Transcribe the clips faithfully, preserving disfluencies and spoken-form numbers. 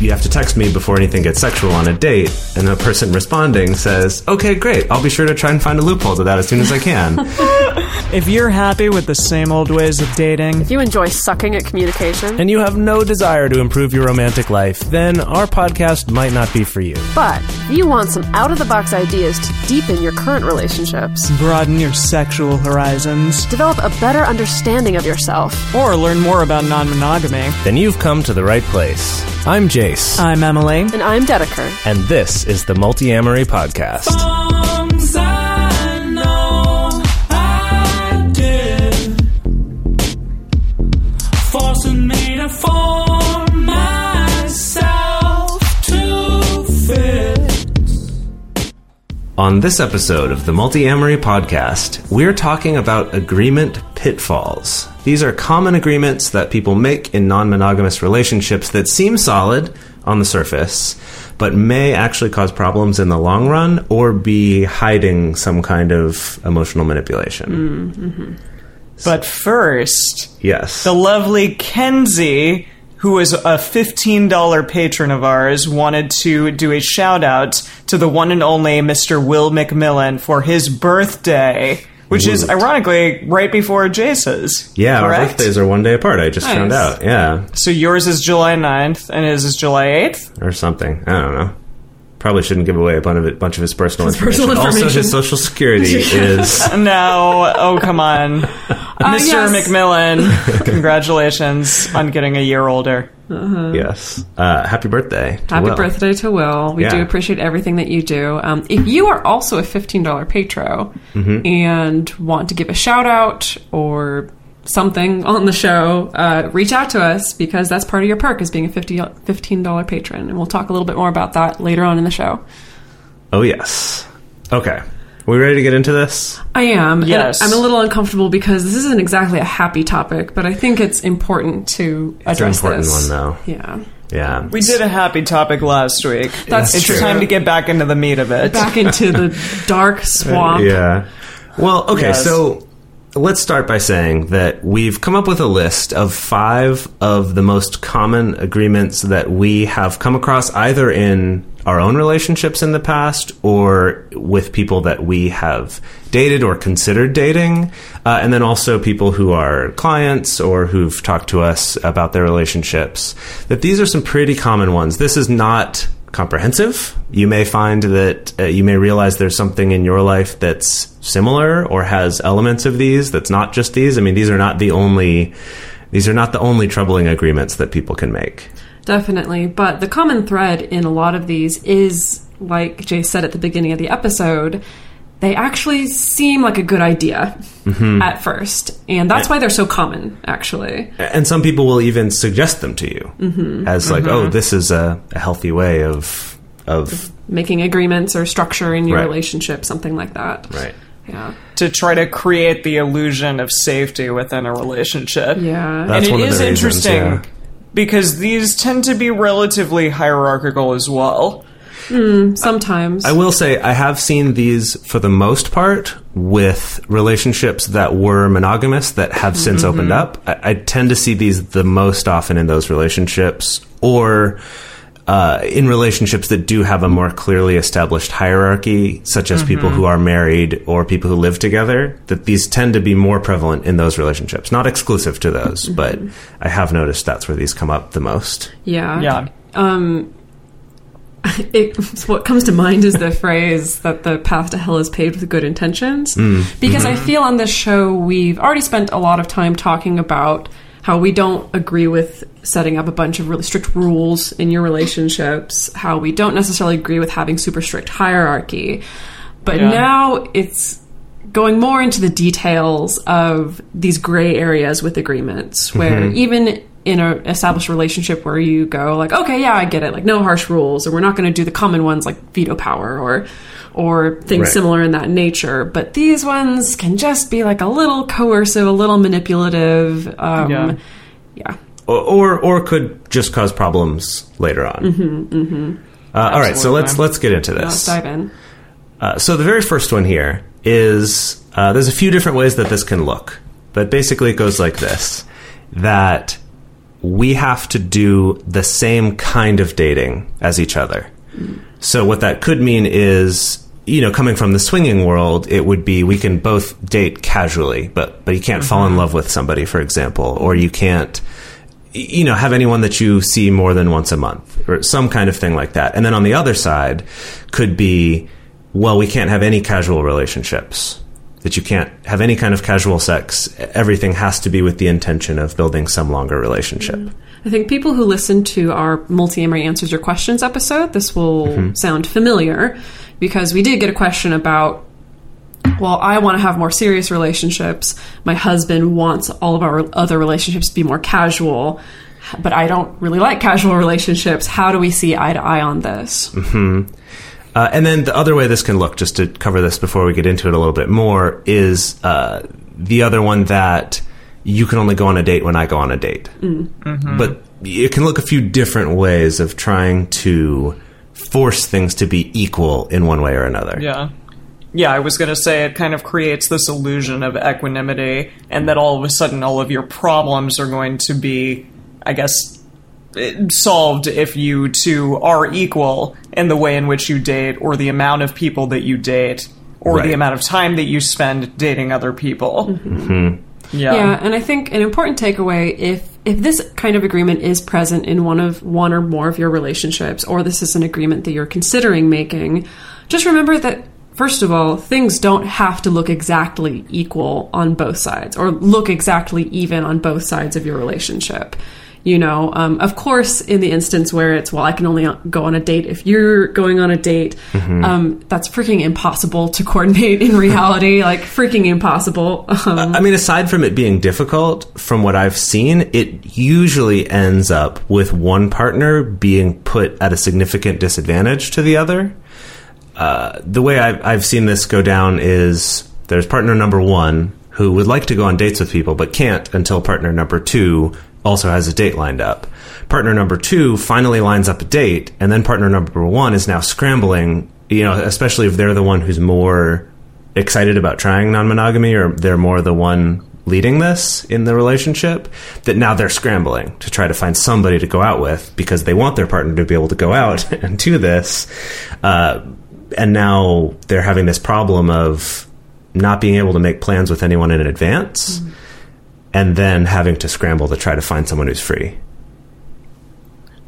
you have to text me before anything gets sexual on a date. And the person responding says, okay, great. I'll be sure to try and find a loophole to that as soon as I can. If you're happy with the same old ways of dating, if you enjoy sucking at communication, and you have no desire to improve your romantic life, then our podcast might not be for you. But if you want some out-of-the-box ideas to deepen your current relationships, broaden your sexual horizons, develop a better understanding of yourself, or learn more about non-monogamy, then you've come to the right place. I'm Jase. I'm Emily. And I'm Dedeker. And this is the Multiamory Podcast. Forms I Know I Did, forcing me to form myself to fit. On this episode of the Multiamory Podcast, we're talking about agreement pitfalls. These are common agreements that people make in non-monogamous relationships that seem solid on the surface, but may actually cause problems in the long run or be hiding some kind of emotional manipulation. Mm-hmm. But first, yes, the lovely Kenzie, who is a fifteen dollars patron of ours, wanted to do a shout-out to the one and only Mister Will McMillan for his birthday, which Woot. Is, ironically, right before Jase's. Yeah, correct? Our birthdays are one day apart. I just nice. Found out, yeah. So yours is July ninth, and his is July eighth? Or something. I don't know. Probably shouldn't give away a bunch of his personal, his information. personal information. Also, his social security is... No. Oh, come on. Uh, Mister Yes. McMillan, congratulations on getting a year older. Uh-huh. Yes. Uh, happy birthday to Happy Will. birthday to Will. We yeah. do appreciate everything that you do. Um, if you are also a fifteen dollars patro mm-hmm. and want to give a shout-out or something on the show, uh, reach out to us, because that's part of your perk is being a fifty, fifteen dollars patron. And we'll talk a little bit more about that later on in the show. Oh, yes. Okay. Are we ready to get into this? I am. Yes. And I'm a little uncomfortable because this isn't exactly a happy topic, but I think it's important to address it's an important this. One, though. Yeah. Yeah. We did a happy topic last week. That's it's true. It's time to get back into the meat of it. Back into the dark swamp. Yeah. Well, okay, yes. So let's start by saying that we've come up with a list of five of the most common agreements that we have come across either in our own relationships in the past or with people that we have dated or considered dating, uh, and then also people who are clients or who've talked to us about their relationships, that these are some pretty common ones. This is not comprehensive. You may find that uh, you may realize there's something in your life that's similar or has elements of these that's not just these. I mean, these are not the only these are not the only troubling agreements that people can make. Definitely. But the common thread in a lot of these is, like Jay said at the beginning of the episode, they actually seem like a good idea mm-hmm. at first. And that's and, why they're so common, actually. And some people will even suggest them to you mm-hmm. as like, mm-hmm. oh, this is a, a healthy way of, of... of making agreements or structure in your right. relationship, something like that. Right. Yeah. To try to create the illusion of safety within a relationship. Yeah. That's and one it of is the reasons, interesting. Yeah. Because these tend to be relatively hierarchical as well. Mm, sometimes. I, I will say I have seen these, for the most part, with relationships that were monogamous that have mm-hmm. since opened up. I, I tend to see these the most often in those relationships or uh, in relationships that do have a more clearly established hierarchy, such as mm-hmm. people who are married or people who live together, that these tend to be more prevalent in those relationships. Not exclusive to those, mm-hmm. but I have noticed that's where these come up the most. Yeah. Yeah. Um, it, what comes to mind is the phrase that the path to hell is paved with good intentions. Mm. Because mm-hmm. I feel on this show we've already spent a lot of time talking about how we don't agree with setting up a bunch of really strict rules in your relationships, how we don't necessarily agree with having super strict hierarchy. But yeah. now it's going more into the details of these gray areas with agreements, where mm-hmm. even in an established relationship where you go like, okay, yeah, I get it. Like, no harsh rules, or we're not going to do the common ones like veto power or or things right. similar in that nature. But these ones can just be like a little coercive, a little manipulative. Um, yeah. yeah. Or, or or could just cause problems later on. Mm-hmm, mm-hmm. Uh, all right, so let's let's get into this. Let's dive in. Uh, so the very first one here is, uh, there's a few different ways that this can look. But basically it goes like this, that we have to do the same kind of dating as each other. Mm. So what that could mean is, you know, coming from the swinging world, it would be we can both date casually, but, but you can't mm-hmm. fall in love with somebody, for example, or you can't, you know, have anyone that you see more than once a month or some kind of thing like that. And then on the other side could be, well, we can't have any casual relationships, that you can't have any kind of casual sex. Everything has to be with the intention of building some longer relationship. Mm. I think people who listen to our Multiamory Answers Your Questions episode, this will mm-hmm. sound familiar, because we did get a question about, well, I want to have more serious relationships. My husband wants all of our other relationships to be more casual, but I don't really like casual relationships. How do we see eye to eye on this? Mm-hmm. Uh, and then the other way this can look, just to cover this before we get into it a little bit more, is uh, the other one that you can only go on a date when I go on a date. Mm-hmm. But it can look a few different ways of trying to force things to be equal in one way or another. Yeah. Yeah, I was going to say it kind of creates this illusion of equanimity, and that all of a sudden all of your problems are going to be, I guess, solved if you two are equal in the way in which you date, or the amount of people that you date, or right. the amount of time that you spend dating other people. Mm-hmm. Yeah. Yeah, and I think an important takeaway, if if this kind of agreement is present in one of one or more of your relationships, or this is an agreement that you're considering making, just remember that, first of all, things don't have to look exactly equal on both sides, or look exactly even on both sides of your relationship. You know, um, of course, in the instance where it's, well, I can only go on a date if you're going on a date, mm-hmm. um, that's freaking impossible to coordinate in reality, like freaking impossible. Um, I mean, aside from it being difficult, from what I've seen, it usually ends up with one partner being put at a significant disadvantage to the other. Uh, the way I've, I've seen this go down is there's partner number one who would like to go on dates with people but can't until partner number two also has a date lined up. Partner number two finally lines up a date, and then partner number one is now scrambling, you know, especially if they're the one who's more excited about trying non-monogamy, or they're more the one leading this in the relationship, that now they're scrambling to try to find somebody to go out with because they want their partner to be able to go out and do this. Uh, and now they're having this problem of not being able to make plans with anyone in advance. Mm-hmm. And then having to scramble to try to find someone who's free.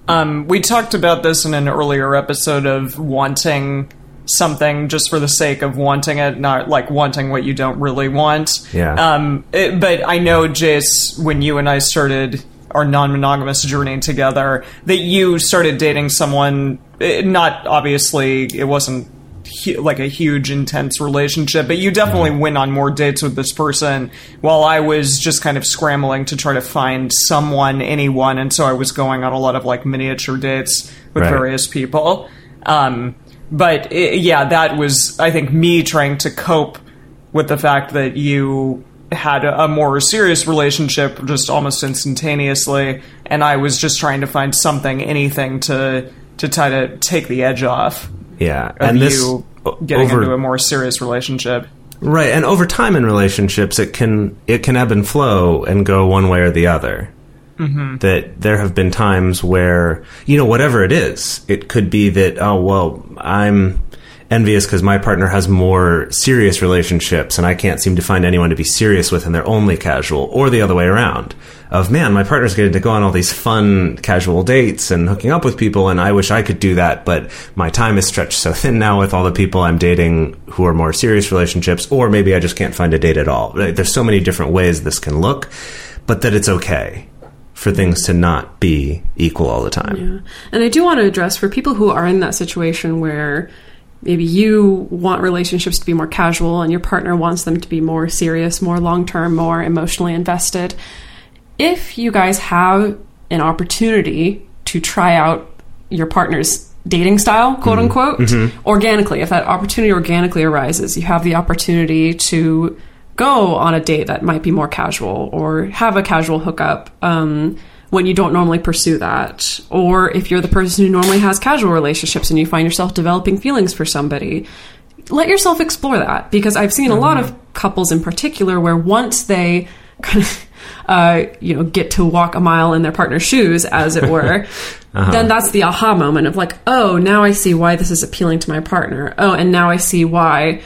Um, we talked about this in an earlier episode of wanting something just for the sake of wanting it, not like wanting what you don't really want. Yeah. Um, it, but I know, Jase, when you and I started our non-monogamous journey together, that you started dating someone, it, not obviously, it wasn't like a huge, intense relationship, but you definitely went on more dates with this person while I was just kind of scrambling to try to find someone, anyone, and so I was going on a lot of like miniature dates with right. various people. Um, but it, yeah, that was, I think, me trying to cope with the fact that you had a, a more serious relationship just almost instantaneously, and I was just trying to find something, anything to to try to take the edge off. Yeah, and you this getting over, into a more serious relationship, right? And over time in relationships, it can it can ebb and flow and go one way or the other. Mm-hmm. That there have been times where, you know, whatever it is, it could be that, oh well, I'm envious because my partner has more serious relationships and I can't seem to find anyone to be serious with, and they're only casual, or the other way around. Of man, my partner's getting to go on all these fun casual dates and hooking up with people, and I wish I could do that, but my time is stretched so thin now with all the people I'm dating who are more serious relationships, or maybe I just can't find a date at all. There's so many different ways this can look, but that it's okay for things to not be equal all the time. Yeah. And I do want to address, for people who are in that situation where maybe you want relationships to be more casual and your partner wants them to be more serious, more long-term, more emotionally invested, if you guys have an opportunity to try out your partner's dating style, quote mm-hmm. unquote, mm-hmm. organically, if that opportunity organically arises, you have the opportunity to go on a date that might be more casual, or have a casual hookup um, when you don't normally pursue that. Or if you're the person who normally has casual relationships and you find yourself developing feelings for somebody, let yourself explore that. Because I've seen mm-hmm. a lot of couples in particular where once they kind of uh, you know, get to walk a mile in their partner's shoes, as it were, uh-huh. then that's the aha moment of like, oh, now I see why this is appealing to my partner. Oh, and now I see why,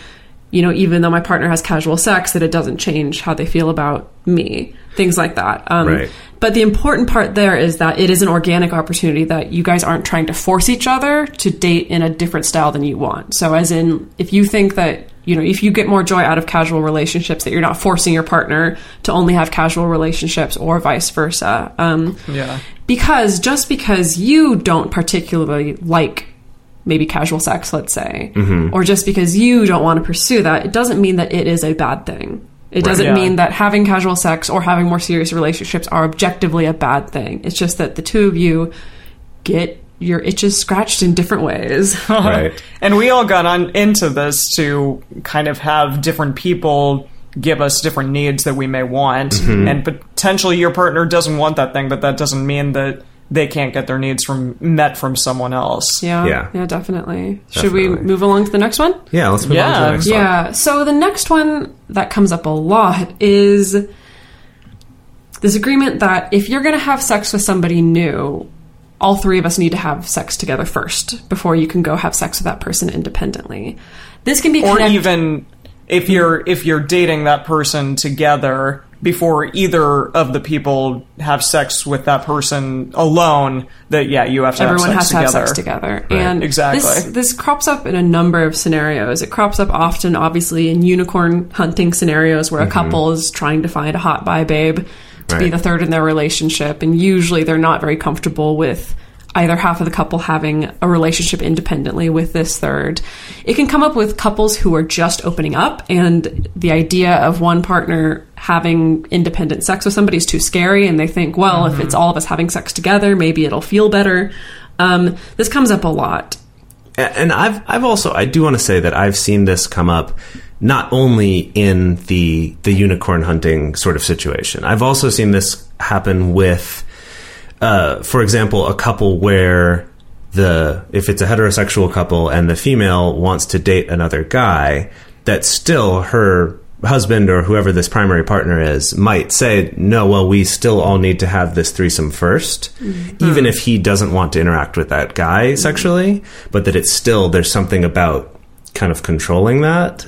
you know, even though my partner has casual sex, that it doesn't change how they feel about me. Things like that. Um, right. But the important part there is that it is an organic opportunity, that you guys aren't trying to force each other to date in a different style than you want. So as in, if you think that, you know, if you get more joy out of casual relationships, that you're not forcing your partner to only have casual relationships or vice versa. Um, yeah. Because just because you don't particularly like maybe casual sex, let's say, mm-hmm. or just because you don't want to pursue that, it doesn't mean that it is a bad thing. It doesn't right, yeah. mean that having casual sex or having more serious relationships are objectively a bad thing. It's just that the two of you get your itches scratched in different ways. Right. And we all got on into this to kind of have different people give us different needs that we may want. Mm-hmm. And potentially your partner doesn't want that thing, but that doesn't mean that they can't get their needs from met from someone else. Yeah. Yeah, yeah definitely. definitely. Should we move along to the next one? Yeah, let's move yeah. on to the next yeah. one. Yeah. So the next one that comes up a lot is this agreement that if you're going to have sex with somebody new, all three of us need to have sex together first before you can go have sex with that person independently. This can be connect- or even if you're if you're dating that person together, before either of the people have sex with that person alone, that, yeah, you have to Everyone have sex together. Everyone has to together. have sex together. Right. And exactly. this, this crops up in a number of scenarios. It crops up often, obviously, in unicorn hunting scenarios where mm-hmm. a couple is trying to find a hot bi babe to right. be the third in their relationship. And usually they're not very comfortable with either half of the couple having a relationship independently with this third. It can come up with couples who are just opening up, and the idea of one partner having independent sex with somebody is too scary, and they think, well, mm-hmm. if it's all of us having sex together, maybe it'll feel better. Um, this comes up a lot. And I've I've also, I do want to say that I've seen this come up not only in the the unicorn hunting sort of situation. I've also seen this happen with Uh, for example, a couple where the if it's a heterosexual couple and the female wants to date another guy, that still her husband or whoever this primary partner is might say, no, well, we still all need to have this threesome first, mm-hmm. even if he doesn't want to interact with that guy sexually, mm-hmm. but that it's still there's something about kind of controlling that.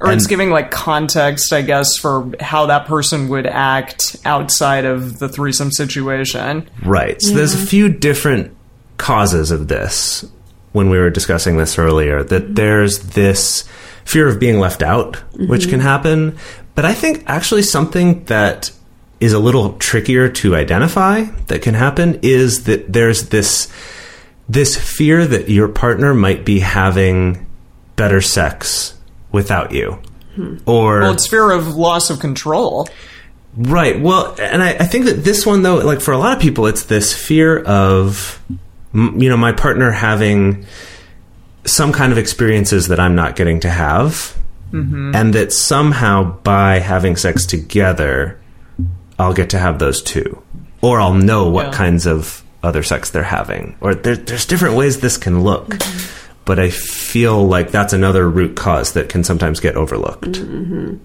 Or and, it's giving, like, context, I guess, for how that person would act outside of the threesome situation. Right. So yeah. there's a few different causes of this when we were discussing this earlier, that there's this fear of being left out, mm-hmm. which can happen. But I think actually something that is a little trickier to identify that can happen is that there's this this fear that your partner might be having better sex without you. Hmm. Or well, it's fear of loss of control. Right. Well, and I, I think that this one, though, like for a lot of people, it's this fear of, you know, my partner having some kind of experiences that I'm not getting to have. Mm-hmm. And that somehow by having sex together, I'll get to have those too. Or I'll know what yeah. kinds of other sex they're having. Or there, there's different ways this can look. Mm-hmm. But I feel like that's another root cause that can sometimes get overlooked. Mm-hmm.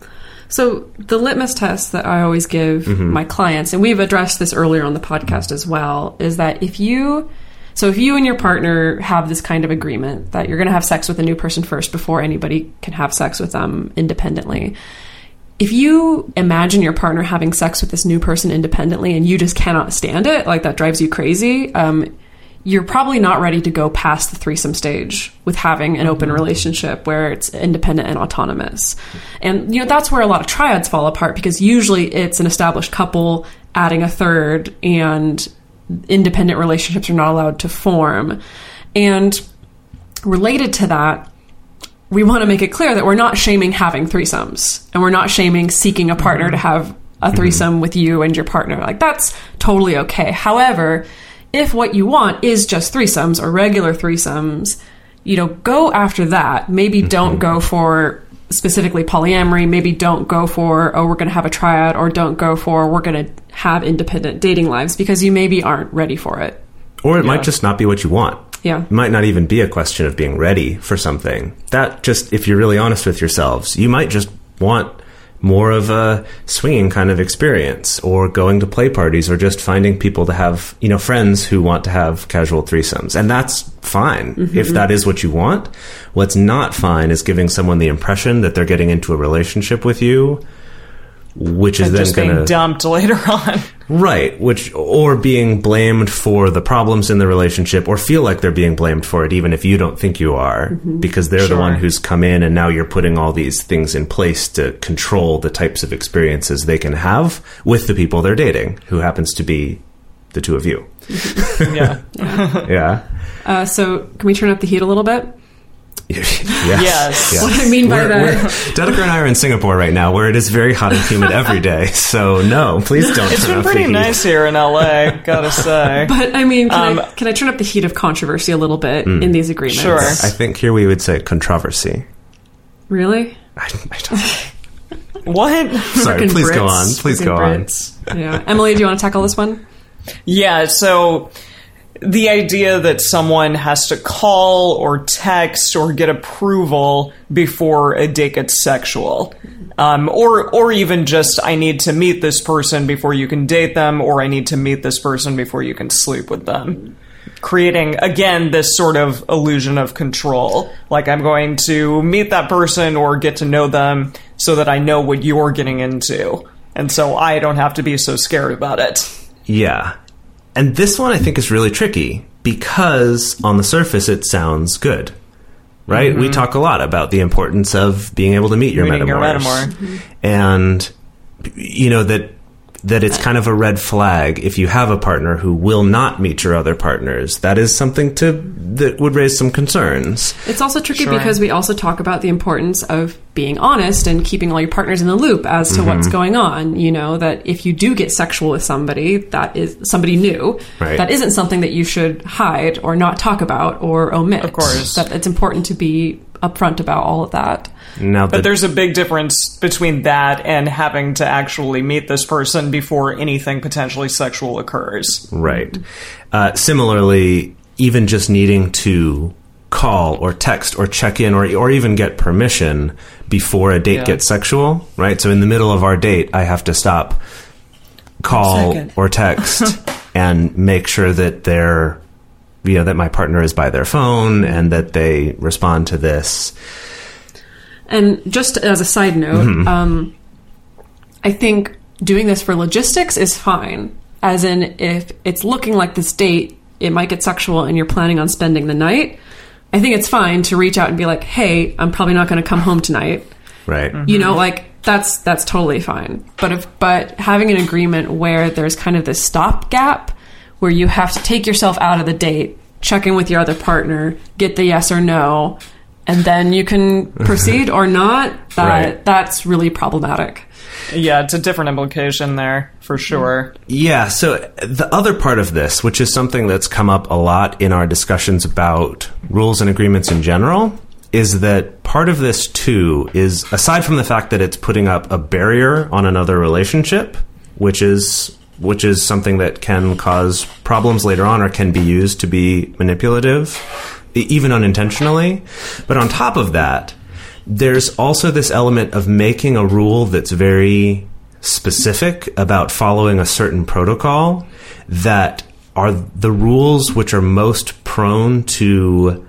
So the litmus test that I always give mm-hmm. my clients, and we've addressed this earlier on the podcast as well, is that if you, so if you and your partner have this kind of agreement that you're going to have sex with a new person first before anybody can have sex with them independently, if you imagine your partner having sex with this new person independently and you just cannot stand it, like that drives you crazy, um, you're probably not ready to go past the threesome stage with having an open relationship where it's independent and autonomous. And, you know, that's where a lot of triads fall apart, because usually it's an established couple adding a third, and independent relationships are not allowed to form. And related to that, we want to make it clear that we're not shaming having threesomes, and we're not shaming seeking a partner to have a threesome with you and your partner. Like, that's totally okay. However, if what you want is just threesomes or regular threesomes, you know, go after that. Maybe mm-hmm. don't go for specifically polyamory. Maybe don't go for, oh, we're going to have a triad, or don't go for, we're going to have independent dating lives, because you maybe aren't ready for it. Or it yeah. might just not be what you want. Yeah. It might not even be a question of being ready for something. That just, if you're really honest with yourselves, you might just want more of a swinging kind of experience, or going to play parties, or just finding people to have, you know, friends who want to have casual threesomes. And that's fine mm-hmm. if that is what you want. What's not fine is giving someone the impression that they're getting into a relationship with you, which is and then just gonna, being dumped later on. Right. Which, or being blamed for the problems in the relationship, or feel like they're being blamed for it, even if you don't think you are, mm-hmm. because they're sure. the one who's come in, and now you're putting all these things in place to control the types of experiences they can have with the people they're dating, who happens to be the two of you. yeah. yeah. yeah. Uh, so can we turn up the heat a little bit? Yes. yes. What I mean by we're, that. We're, Dedeker and I are in Singapore right now, where it is very hot and humid every day. So no, please don't. It's turn been up pretty the heat. Nice here in L A, gotta say. But I mean, can, um, I, can I turn up the heat of controversy a little bit mm, in these agreements? Sure. I think here we would say controversy. Really? I, I don't. What? Sorry. Please Brits. Go on. Please Frickin go Brits. On. Yeah. Emily, do you want to tackle this one? Yeah. So. The idea that someone has to call or text or get approval before a date gets sexual. Um, or or even just, I need to meet this person before you can date them, or I need to meet this person before you can sleep with them. Creating, again, this sort of illusion of control. Like, I'm going to meet that person or get to know them so that I know what you're getting into. And so I don't have to be so scared about it. Yeah. And this one, I think, is really tricky, because on the surface, it sounds good, right? Mm-hmm. We talk a lot about the importance of being able to meet your Meeting metamors. Your metamor. Mm-hmm. And, you know, that that it's kind of a red flag if you have a partner who will not meet your other partners. That is something to that would raise some concerns. It's also tricky sure. because we also talk about the importance of being honest and keeping all your partners in the loop as to mm-hmm. what's going on. You know, that if you do get sexual with somebody, that is somebody new. Right. That isn't something that you should hide or not talk about or omit. Of course. That it's important to be upfront about all of that. Now the, but there's a big difference between that and having to actually meet this person before anything potentially sexual occurs. Right. Uh, similarly, even just needing to call or text or check in or or even get permission before a date yeah. gets sexual, right? So in the middle of our date, I have to stop, call or text, and make sure that they're, you know, that my partner is by their phone and that they respond to this. And just as a side note, mm-hmm. um, I think doing this for logistics is fine. As in, if it's looking like this date, it might get sexual and you're planning on spending the night, I think it's fine to reach out and be like, hey, I'm probably not going to come home tonight. Right. Mm-hmm. You know, like, that's that's totally fine. But if but having an agreement where there's kind of this stopgap where you have to take yourself out of the date, check in with your other partner, get the yes or no, and then you can proceed or not, that right. that's really problematic. Yeah, it's a different implication there, for sure. Yeah, so the other part of this, which is something that's come up a lot in our discussions about rules and agreements in general, is that part of this, too, is, aside from the fact that it's putting up a barrier on another relationship, which is... which is something that can cause problems later on or can be used to be manipulative, even unintentionally. But on top of that, there's also this element of making a rule that's very specific about following a certain protocol, that are the rules which are most prone to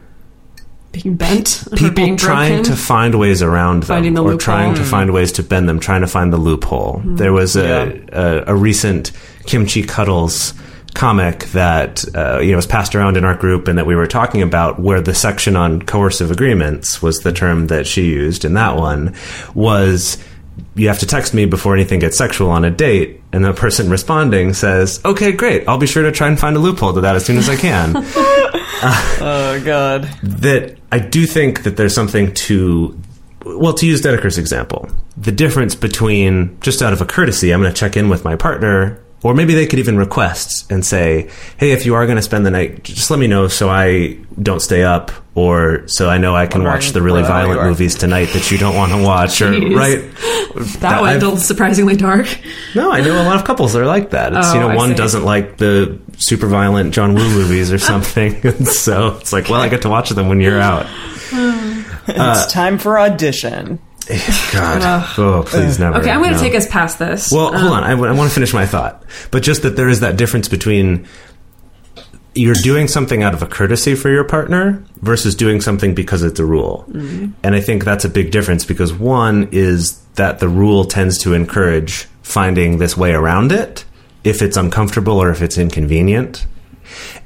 being bent, people being trying broken. To find ways around them, the or loophole. Trying to find ways to bend them, trying to find the loophole. Mm. There was a, yeah. a, a recent Kimchi Cuddles comic that uh, you know was passed around in our group, and that we were talking about, where the section on coercive agreements was the term that she used, and that one was, you have to text me before anything gets sexual on a date. And the person responding says, okay, great, I'll be sure to try and find a loophole to that as soon as I can. Uh, oh, God. That I do think that there's something to, well, to use Dedeker's example, the difference between just out of a courtesy, I'm going to check in with my partner, or maybe they could even request and say, hey, if you are going to spend the night, just let me know so I don't stay up, or so I know I can watch the really violent movies tonight that you don't want to watch, or right? That, that one felt surprisingly dark. No, I know a lot of couples that are like that. It's, oh, you know, I one see. Doesn't like the super violent John Woo movies or something, and so it's like, well, I get to watch them when you're out. It's uh, time for audition. God. Uh, oh, please uh, never. Okay, I'm going to no. take us past this. Well, um, hold on. I, I want to finish my thought. But just that there is that difference between you're doing something out of a courtesy for your partner versus doing something because it's a rule. Mm-hmm. And I think that's a big difference because one is that the rule tends to encourage finding this way around it if it's uncomfortable or if it's inconvenient.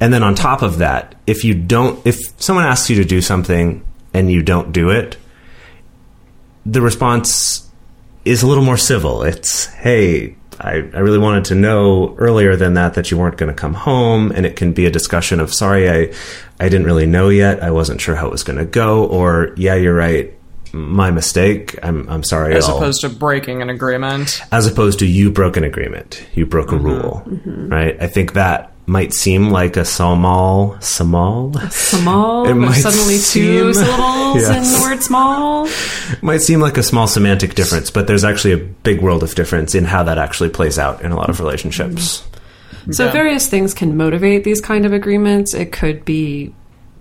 And then on top of that, if you don't, if someone asks you to do something and you don't do it, the response is a little more civil. It's, hey, I, I really wanted to know earlier than that that you weren't going to come home. And it can be a discussion of, sorry, I, I didn't really know yet. I wasn't sure how it was going to go. Or, yeah, you're right. My mistake. I'm I'm sorry. As I'll, opposed to breaking an agreement. As opposed to you broke an agreement. You broke a mm-hmm. rule. Mm-hmm. Right? I think that might seem like a small, small, small. It might suddenly seem, two syllables yes. in the word small. It might seem like a small semantic difference, but there's actually a big world of difference in how that actually plays out in a lot of relationships. Mm-hmm. So yeah. various things can motivate these kind of agreements. It could be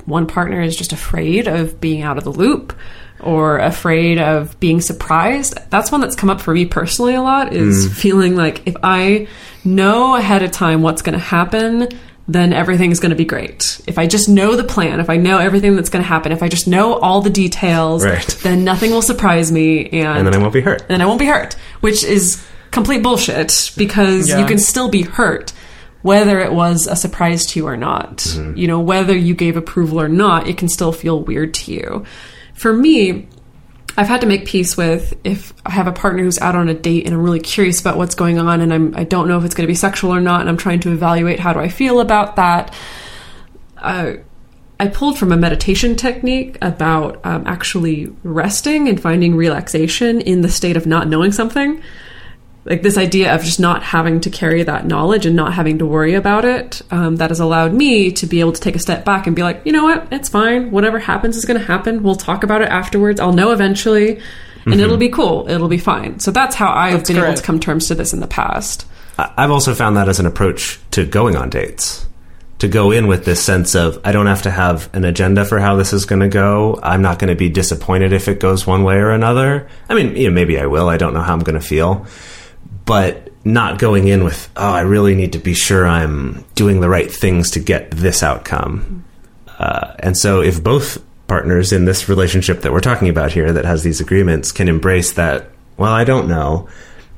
one partner is just afraid of being out of the loop or afraid of being surprised. That's one that's come up for me personally a lot, is mm. feeling like if I know ahead of time what's going to happen, then everything's going to be great. If I just know the plan, if I know everything that's going to happen, if I just know all the details, right. then nothing will surprise me. And, and then I won't be hurt. And I won't be hurt, which is complete bullshit because yeah. you can still be hurt whether it was a surprise to you or not. Mm-hmm. You know, whether you gave approval or not, it can still feel weird to you. For me, I've had to make peace with if I have a partner who's out on a date and I'm really curious about what's going on and I'm, I don't know if it's going to be sexual or not and I'm trying to evaluate how do I feel about that. Uh, I pulled from a meditation technique about um, actually resting and finding relaxation in the state of not knowing something. Like this idea of just not having to carry that knowledge and not having to worry about it, um, that has allowed me to be able to take a step back and be like, you know what, it's fine. Whatever happens is going to happen. We'll talk about it afterwards. I'll know eventually, and mm-hmm. it'll be cool. It'll be fine. So that's how I've that's been great. able to come terms to this in the past. I've also found that as an approach to going on dates, to go in with this sense of, I don't have to have an agenda for how this is going to go. I'm not going to be disappointed if it goes one way or another. I mean, you know, maybe I will. I don't know how I'm going to feel. But not going in with, oh, I really need to be sure I'm doing the right things to get this outcome. Uh, and so if both partners in this relationship that we're talking about here that has these agreements can embrace that, well, I don't know,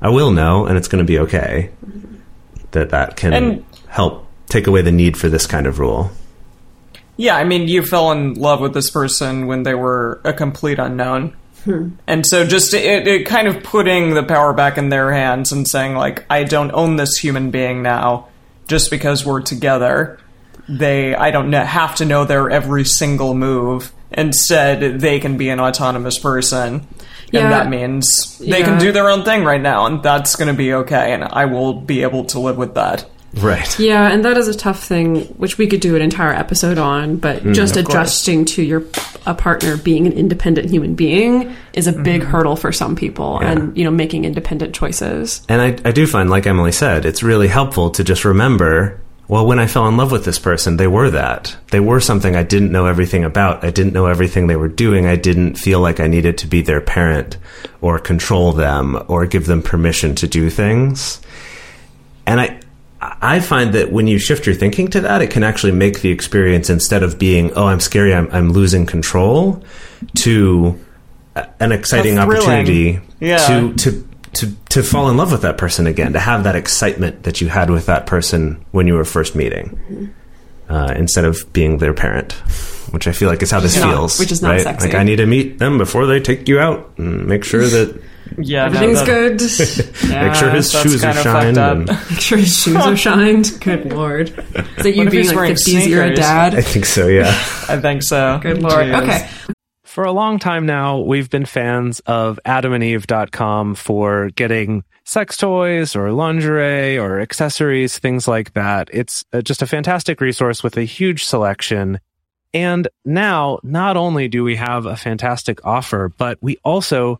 I will know, and it's going to be okay, that that can and, help take away the need for this kind of rule. Yeah, I mean, you fell in love with this person when they were a complete unknown. Hmm. And so just it, it kind of putting the power back in their hands and saying, like, I don't own this human being now just because we're together. They I don't know, have to know their every single move. Instead, they can be an autonomous person. Yeah. And that means they yeah. can do their own thing right now. And that's going to be okay. And I will be able to live with that. Right. Yeah, and that is a tough thing, which we could do an entire episode on, but mm, just adjusting course. to your a partner being an independent human being is a big mm. hurdle for some people, yeah. and, you know, making independent choices. And I, I do find, like Emily said, it's really helpful to just remember, well, when I fell in love with this person, they were that. They were something I didn't know everything about. I didn't know everything they were doing. I didn't feel like I needed to be their parent or control them or give them permission to do things. And I... I find that when you shift your thinking to that, it can actually make the experience, instead of being, oh, I'm scary, I'm, I'm losing control, to an exciting opportunity yeah. to, to to to fall in love with that person again, to have that excitement that you had with that person when you were first meeting, uh, instead of being their parent, which I feel like is how this not, feels. Which is not right? sexy. Like, I need to meet them before they take you out and make sure that... Yeah, everything's no, good. Yeah, make sure his shoes are shined. And... Make sure his shoes are shined. Good lord. Is it you being like fifties, you're a dad? I think so, yeah. I think so. Good lord. Jeez. Okay. For a long time now, we've been fans of adam and eve dot com for getting sex toys or lingerie or accessories, things like that. It's just a fantastic resource with a huge selection. And now, not only do we have a fantastic offer, but we also...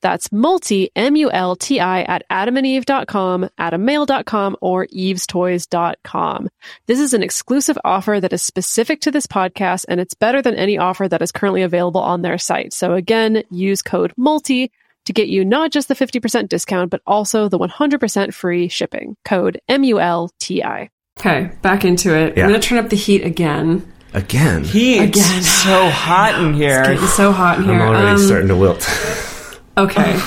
That's MULTI, M U L T I, at adam and eve dot com, adam mail dot com, or eve's toys dot com. This is an exclusive offer that is specific to this podcast, and it's better than any offer that is currently available on their site. So again, use code MULTI to get you not just the fifty percent discount, but also the one hundred percent free shipping. Code M U L T I. Okay, back into it. Yeah. I'm going to turn up the heat again. Again? Heat. Again. It's so hot in here. It's getting so hot in here. I'm already um, starting to wilt. Okay.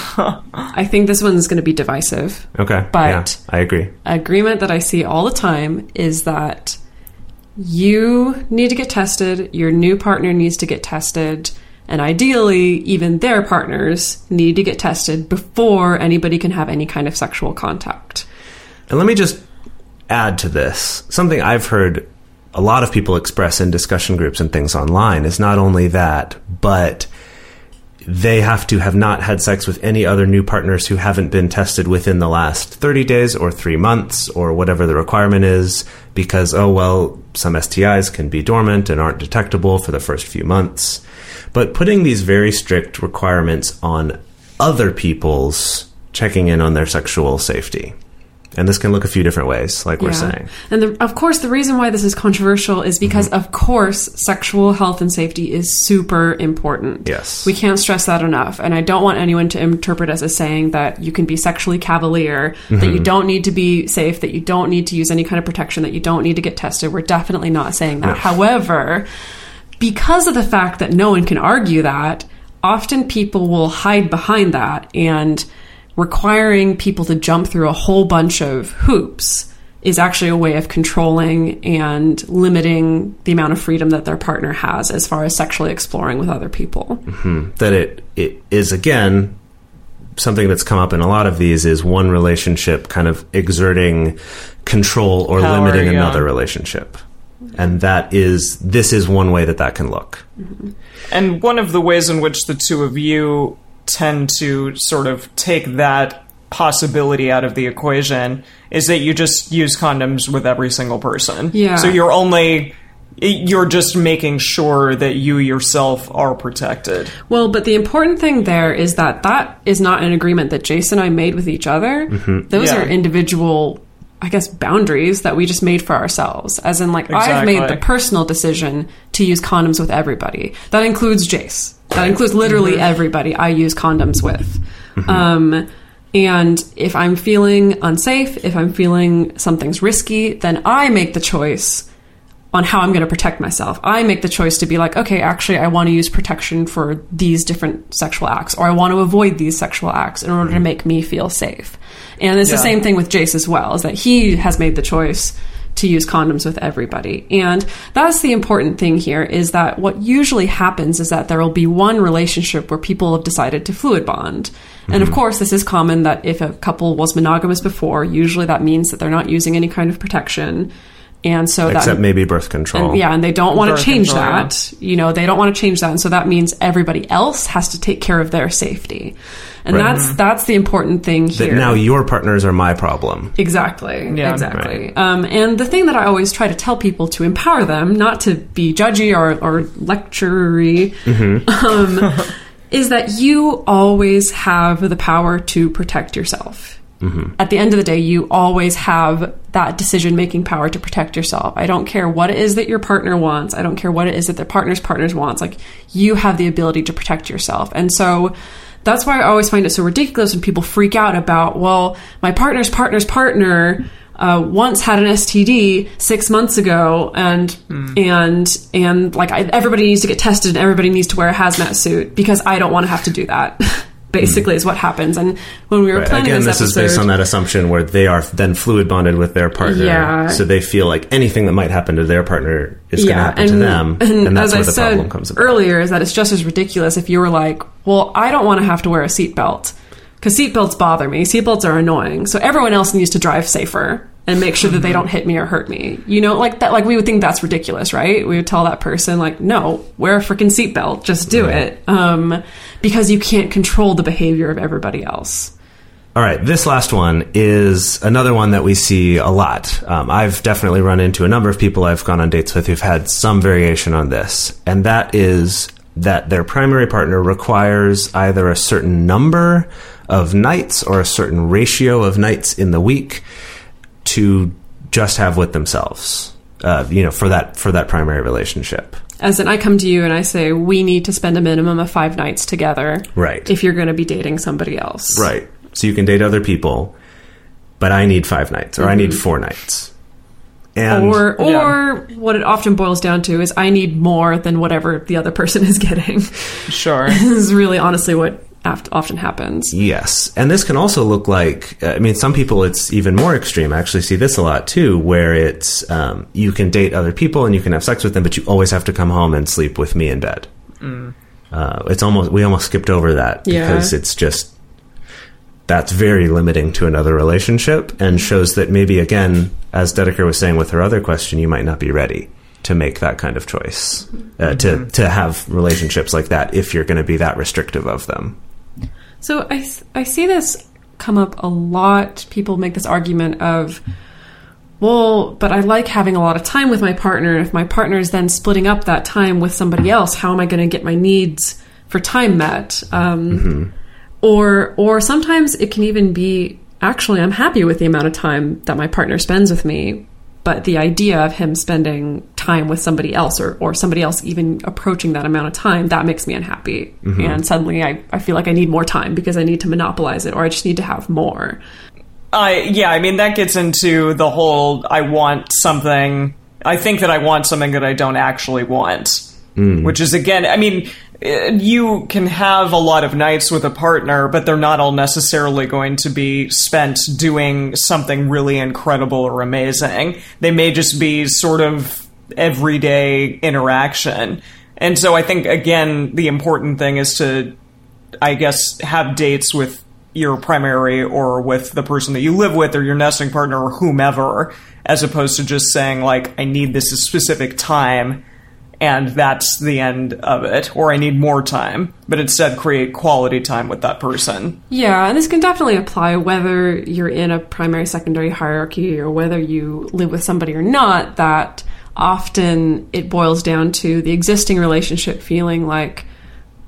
I think this one's going to be divisive. Okay. But yeah, I agree. Agreement that I see all the time is that you need to get tested, your new partner needs to get tested, and ideally, even their partners need to get tested before anybody can have any kind of sexual contact. And let me just add to this, something I've heard a lot of people express in discussion groups and things online is not only that, but they have to have not had sex with any other new partners who haven't been tested within the last thirty days or three months or whatever the requirement is, because, oh, well, some S T Is can be dormant and aren't detectable for the first few months. But putting these very strict requirements on other people's checking in on their sexual safety. And this can look a few different ways, like we're yeah. saying. And the, of course, the reason why this is controversial is because, mm-hmm. of course, sexual health and safety is super important. Yes. We can't stress that enough. And I don't want anyone to interpret us as saying that you can be sexually cavalier, mm-hmm. that you don't need to be safe, that you don't need to use any kind of protection, that you don't need to get tested. We're definitely not saying that. No. However, because of the fact that no one can argue that, often people will hide behind that, and requiring people to jump through a whole bunch of hoops is actually a way of controlling and limiting the amount of freedom that their partner has as far as sexually exploring with other people. Mm-hmm. That it, it is, again, something that's come up in a lot of these is one relationship kind of exerting control or Power, limiting yeah. another relationship. And that is, this is one way that that can look. Mm-hmm. And one of the ways in which the two of you tend to sort of take that possibility out of the equation is that you just use condoms with every single person. Yeah. So you're only, you're just making sure that you yourself are protected. Well, but the important thing there is that that is not an agreement that Jase and I made with each other. Mm-hmm. Those yeah. are individual, I guess, boundaries that we just made for ourselves. As in, like, exactly. I've made the personal decision to use condoms with everybody. That includes Jase. That includes literally mm-hmm. everybody I use condoms with. Mm-hmm. Um, and if I'm feeling unsafe, if I'm feeling something's risky, then I make the choice on how I'm going to protect myself. I make the choice to be like, okay, actually, I want to use protection for these different sexual acts, or I want to avoid these sexual acts in order mm-hmm. to make me feel safe. And it's yeah. the same thing with Jase as well, is that he has made the choice to use condoms with everybody. And that's the important thing here, is that what usually happens is that there will be one relationship where people have decided to fluid bond. Mm-hmm. And of course, this is common that if a couple was monogamous before, usually that means that they're not using any kind of protection. And so Except that, maybe birth control. And, yeah, and they don't want birth to change control, that. Yeah. You know, they don't want to change that. And so that means everybody else has to take care of their safety. And right. that's that's the important thing here. That now your partners are my problem. Exactly. Yeah. Exactly. Right. Um, and the thing that I always try to tell people to empower them, not to be judgy or, or lectury, mm-hmm. um, is that you always have the power to protect yourself. Mm-hmm. At the end of the day, you always have that decision-making power to protect yourself. I don't care what it is that your partner wants. I don't care what it is that their partner's partners wants. Like, you have the ability to protect yourself. And so that's why I always find it so ridiculous when people freak out about, well, my partner's partner's partner uh, once had an S T D six months ago, and mm. and and like I, everybody needs to get tested and everybody needs to wear a hazmat suit because I don't want to have to do that. basically mm. is what happens. And when we were right. planning Again, this, this episode, is based on that assumption where they are then fluid bonded with their partner. Yeah. So they feel like anything that might happen to their partner is yeah. going to happen and, to them. And, and that's where I the said problem comes about. Earlier is that it's just as ridiculous if you were like, well, I don't want to have to wear a seatbelt because seatbelts bother me. Seatbelts are annoying. So everyone else needs to drive safer and make sure that they don't hit me or hurt me. You know, like that, like we would think that's ridiculous, right? We would tell that person like, no, wear a freaking seatbelt. Just do right. it. Um, because you can't control the behavior of everybody else. All right. This last one is another one that we see a lot. Um, I've definitely run into a number of people I've gone on dates with who've had some variation on this. And that is that their primary partner requires either a certain number of nights or a certain ratio of nights in the week to just have with themselves, uh, you know, for that for that primary relationship. As in, I come to you and I say, we need to spend a minimum of five nights together. Right. If you're going to be dating somebody else. Right. So you can date other people, but I need five nights or mm-hmm. I need four nights. And, or or yeah. what it often boils down to is I need more than whatever the other person is getting. Sure. This is really honestly what often happens. Yes. And this can also look like, I mean, some people it's even more extreme. I actually see this a lot too, where it's um, you can date other people and you can have sex with them, but you always have to come home and sleep with me in bed. Mm. Uh, it's almost, we almost skipped over that because yeah. it's just, that's very limiting to another relationship and shows that maybe, again, as Dedeker was saying with her other question, you might not be ready to make that kind of choice, uh, mm-hmm. to, to have relationships like that if you're going to be that restrictive of them. So I, I see this come up a lot. People make this argument of, well, but I like having a lot of time with my partner. And if my partner is then splitting up that time with somebody else, how am I going to get my needs for time met? Um, mm-hmm. Or or sometimes it can even be, actually, I'm happy with the amount of time that my partner spends with me. But the idea of him spending time with somebody else or, or somebody else even approaching that amount of time, that makes me unhappy. Mm-hmm. And suddenly I, I feel like I need more time because I need to monopolize it or I just need to have more. Uh, yeah, I mean, that gets into the whole I want something. I think that I want something that I don't actually want, mm. which is, again, I mean, you can have a lot of nights with a partner, but they're not all necessarily going to be spent doing something really incredible or amazing. They may just be sort of everyday interaction. And so I think, again, the important thing is to, I guess, have dates with your primary or with the person that you live with or your nesting partner or whomever, as opposed to just saying, like, I need this specific time. And that's the end of it. Or I need more time. But instead, create quality time with that person. Yeah, and this can definitely apply whether you're in a primary-secondary hierarchy or whether you live with somebody or not, that often it boils down to the existing relationship feeling like,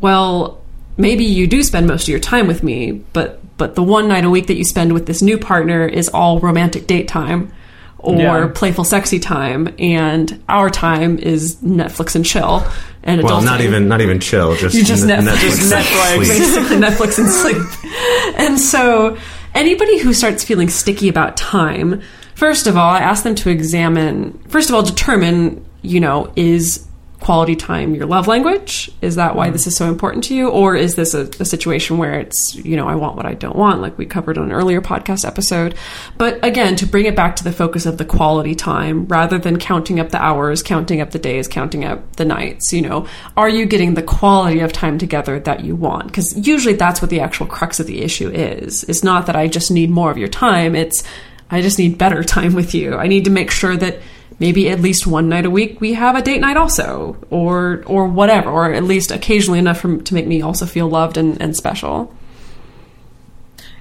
well, maybe you do spend most of your time with me, but, but the one night a week that you spend with this new partner is all romantic date time. Or yeah. playful, sexy time, and our time is Netflix and chill. And well, adulting. not even not even chill, just, just ne- Netflix, just Netflix, and basically Netflix and sleep. And so, anybody who starts feeling sticky about time, first of all, I ask them to examine. First of all, determine. You know, is quality time your love language? Is that why mm. this is so important to you, or is this a, a situation where it's, you know, I want what I don't want, like we covered on an earlier podcast episode? But again, to bring it back to the focus of the quality time rather than counting up the hours, counting up the days, counting up the nights. You know, are you getting the quality of time together that you want? Because usually that's what the actual crux of the issue is. It's not that I just need more of your time. It's I just need better time with you. I need to make sure that maybe at least one night a week we have a date night also, or or whatever, or at least occasionally enough for, to make me also feel loved and, and special.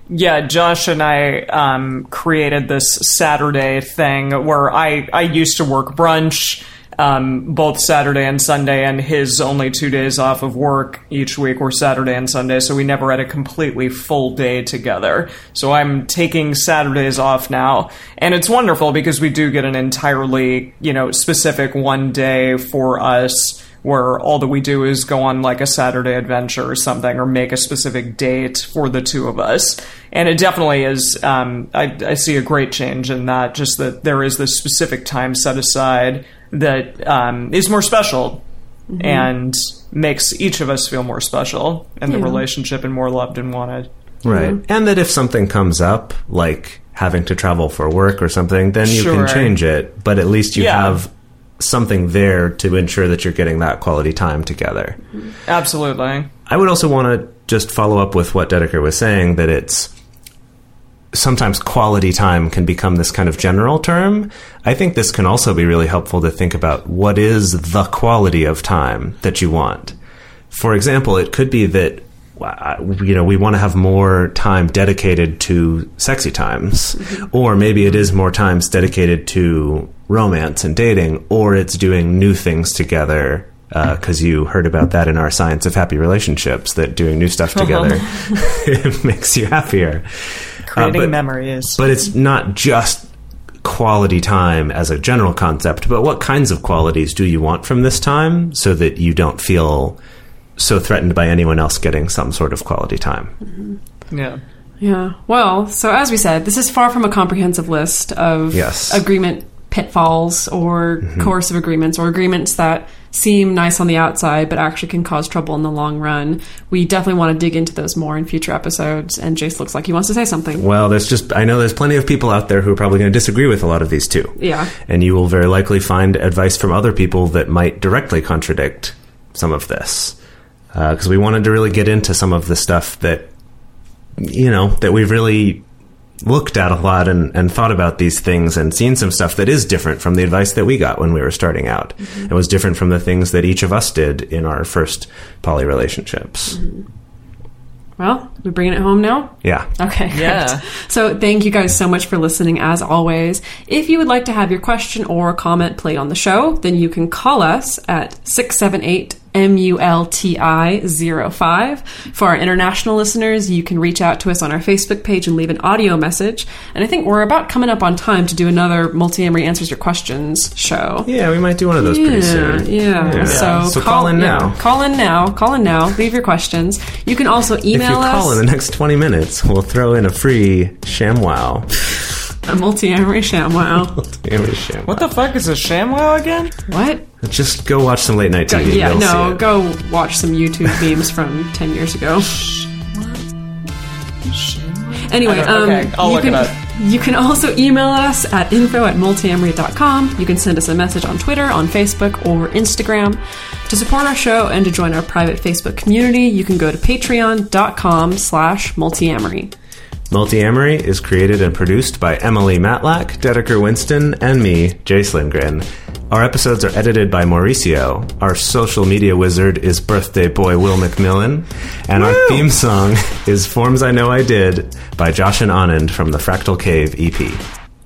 Yeah, Josh and I um, created this Saturday thing where I, I used to work brunch um, both Saturday and Sunday, and his only two days off of work each week were Saturday and Sunday, so we never had a completely full day together. So I'm taking Saturdays off now, and it's wonderful because we do get an entirely, you know, specific one day for us where all that we do is go on like a Saturday adventure or something, or make a specific date for the two of us. And it definitely is, um, I, I see a great change in that, just that there is this specific time set aside that um, is more special mm-hmm. and makes each of us feel more special in the yeah. relationship and more loved and wanted. Right. Mm-hmm. And that if something comes up, like having to travel for work or something, then you sure. can change it. But at least you yeah. have something there to ensure that you're getting that quality time together. Absolutely. I would also want to just follow up with what Dedeker was saying, that it's sometimes quality time can become this kind of general term. I think this can also be really helpful to think about what is the quality of time that you want. For example, it could be that, you know, we want to have more time dedicated to sexy times, or maybe it is more times dedicated to romance and dating, or it's doing new things together, because uh, you heard about that in our Science of Happy Relationships, that doing new stuff together it makes you happier. Creating uh, but, memories. But it's not just quality time as a general concept, but what kinds of qualities do you want from this time so that you don't feel so threatened by anyone else getting some sort of quality time. Mm-hmm. Yeah. Yeah. Well, so as we said, this is far from a comprehensive list of yes. agreement pitfalls or mm-hmm. coercive agreements or agreements that seem nice on the outside but actually can cause trouble in the long run. We definitely want to dig into those more in future episodes, and Jase looks like he wants to say something. Well, there's just, I know there's plenty of people out there who are probably going to disagree with a lot of these too. Yeah. And you will very likely find advice from other people that might directly contradict some of this. Because uh, we wanted to really get into some of the stuff that, you know, that we've really looked at a lot and, and thought about these things and seen some stuff that is different from the advice that we got when we were starting out. Mm-hmm. It was different from the things that each of us did in our first poly relationships. Mm-hmm. Well, we're bringing it home now? Yeah. Okay. Yeah. Great. So thank you guys so much for listening, as always. If you would like to have your question or comment played on the show, then you can call us at six seven eight M U L T I zero five. For our international listeners, you can reach out to us on our Facebook page and leave an audio message. And I think we're about coming up on time to do another Multiamory Answers Your Questions show. Yeah, we might do one of those yeah, pretty soon. Yeah. yeah. So, so call, call in yeah, now. Call in now. Call in now. Leave your questions. You can also email us. If you call us in the next twenty minutes, we'll throw in a free ShamWow. A Multiamory ShamWow. Multiamory ShamWow. What the fuck is a ShamWow again? What? Just go watch some late night T V. Go, yeah, no, go watch some YouTube memes from ten years ago. Anyway, um, okay, I'll you, look can, it up. You can also email us at info at multiamory dot com. You can send us a message on Twitter, on Facebook, or Instagram. To support our show and to join our private Facebook community, you can go to patreon dot com slash multiamory. Multiamory is created and produced by Emily Matlack, Dedeker Winston, and me, Jase Lindgren. Our episodes are edited by Mauricio. Our social media wizard is birthday boy Will McMillan. And Woo! Our theme song is Forms I Know I Did by Josh and Anand from the Fractal Cave E P.